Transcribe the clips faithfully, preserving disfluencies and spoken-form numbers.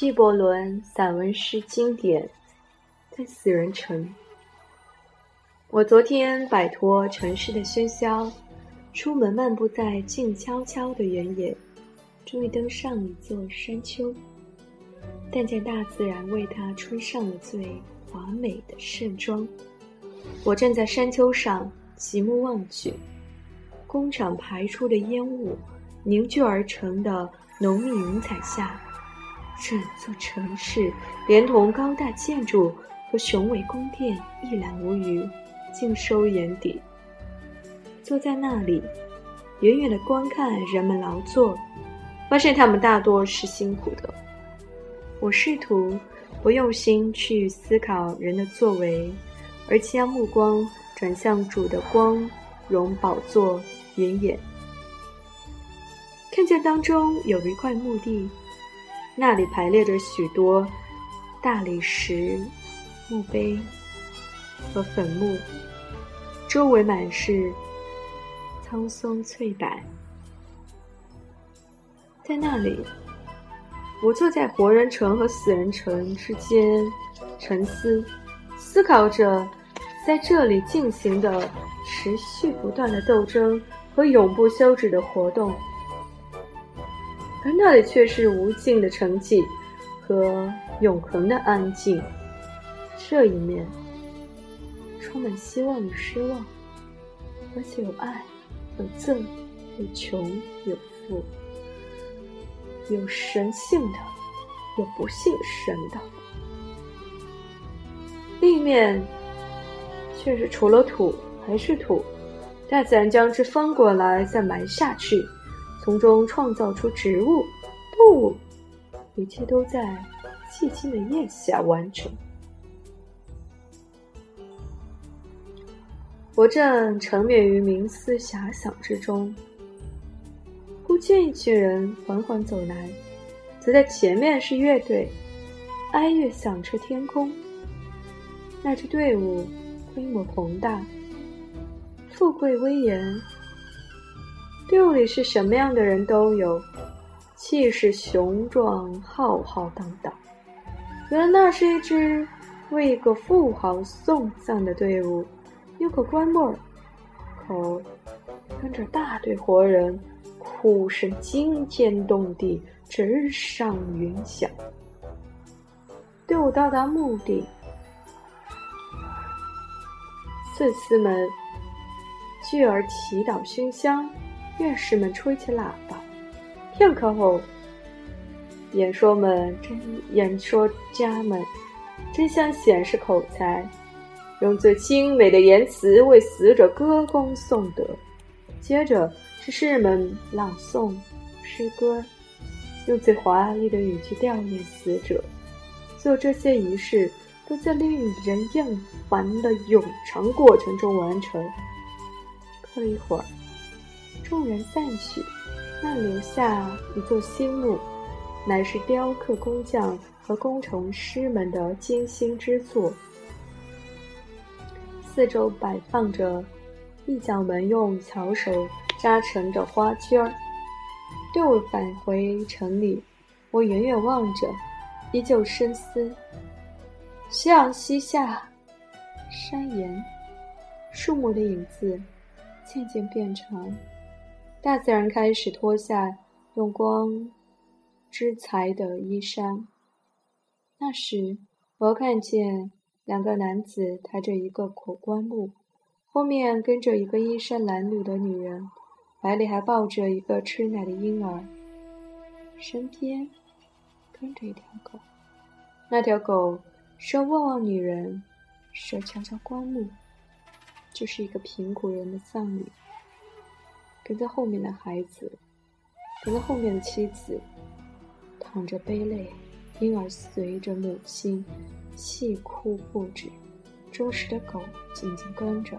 纪伯伦散文诗经典在死人城。我昨天摆脱城市的喧嚣，出门漫步在静悄悄的原野，终于登上一座山丘，但见大自然为它穿上了最华美的盛装。我站在山丘上极目望去，工厂排出的烟雾凝聚而成的浓密云彩下，整座城市连同高大建筑和雄伟宫殿一览无余，尽收眼底。坐在那里远远地观看人们劳作，发现他们大多是辛苦的。我试图不用心去思考人的作为，而将目光转向主的光荣宝座原野，看见当中有一块墓地，那里排列着许多大理石、墓碑和坟墓，周围满是苍松翠柏。在那里，我坐在活人城和死人城之间沉思，思考着在这里进行的持续不断的斗争和永不休止的活动，而那里却是无尽的沉寂和永恒的安静。这一面充满希望与失望，而且有爱，有憎，有穷，有富，有神性的，有不信神的。另一面却是除了土还是土，大自然将之翻过来再埋下去，从中创造出植物、动物，一切都在寂静的夜下完成。我正沉湎于冥思遐想之中，忽见一群人缓缓走来，走在前面是乐队，哀乐响彻天空。那支队伍规模宏大，富贵威严，队伍里是什么样的人都有，气势雄壮，浩浩荡荡。原来那是一支为一个富豪送葬的队伍，有个棺木口跟着大队活人，哭声惊天动地，直上云霄。队伍到达墓地，祭司们聚而祈祷熏香，乐师们吹起喇叭。片刻后，演说们真演说家们真像显示口才，用最精美的言辞为死者歌功颂德。接着是诗人们朗诵诗歌，用最华丽的语句吊唁死者。所有这些仪式都在令人厌烦的冗长过程中完成。过一会儿，众人散去，那留下一座新墓，乃是雕刻工匠和工程师们的精心之作。四周摆放着一角门用巧手扎成的花圈儿。队伍返回城里，我远远望着，依旧深思。夕阳西下，山岩、树木的影子渐渐变长，大自然开始脱下用光织裁的衣衫。那时，我看见两个男子抬着一个口棺木，后面跟着一个衣衫褴褛的女人，怀里还抱着一个吃奶的婴儿，身边跟着一条狗。那条狗说望望女人，说瞧瞧棺木，就是一个贫苦人的葬礼。跟在后面的孩子，跟在后面的妻子，淌着悲泪，婴儿随着母亲细哭不止，忠实的狗紧紧跟着，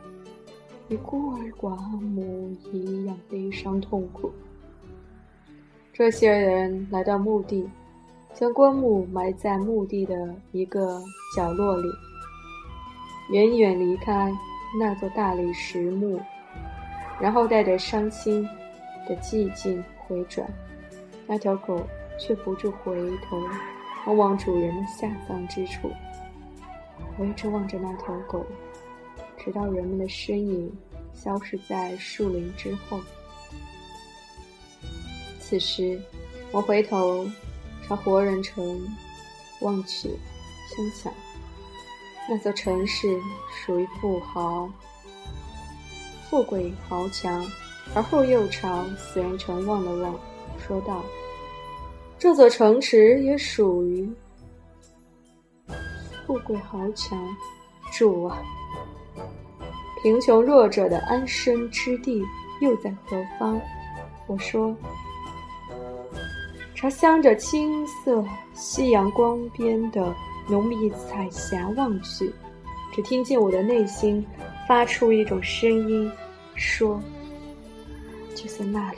与孤儿寡母一样悲伤痛苦。这些人来到墓地，将棺木埋在墓地的一个角落里，远远离开那座大理石墓，然后带着伤心的寂静回转。那条狗却不住回头我往主人的下葬之处，我一直望着那条狗，直到人们的身影消失在树林之后。此时我回头朝活人城望去，心想那座城市属于富豪富贵豪强。而后又朝死人城望了望，说道，这座城池也属于富贵豪强。主啊，贫穷弱者的安身之地又在何方？我说，茶香着青色夕阳光边的浓密彩霞望去，只听见我的内心发出一种声音，说，就在那里。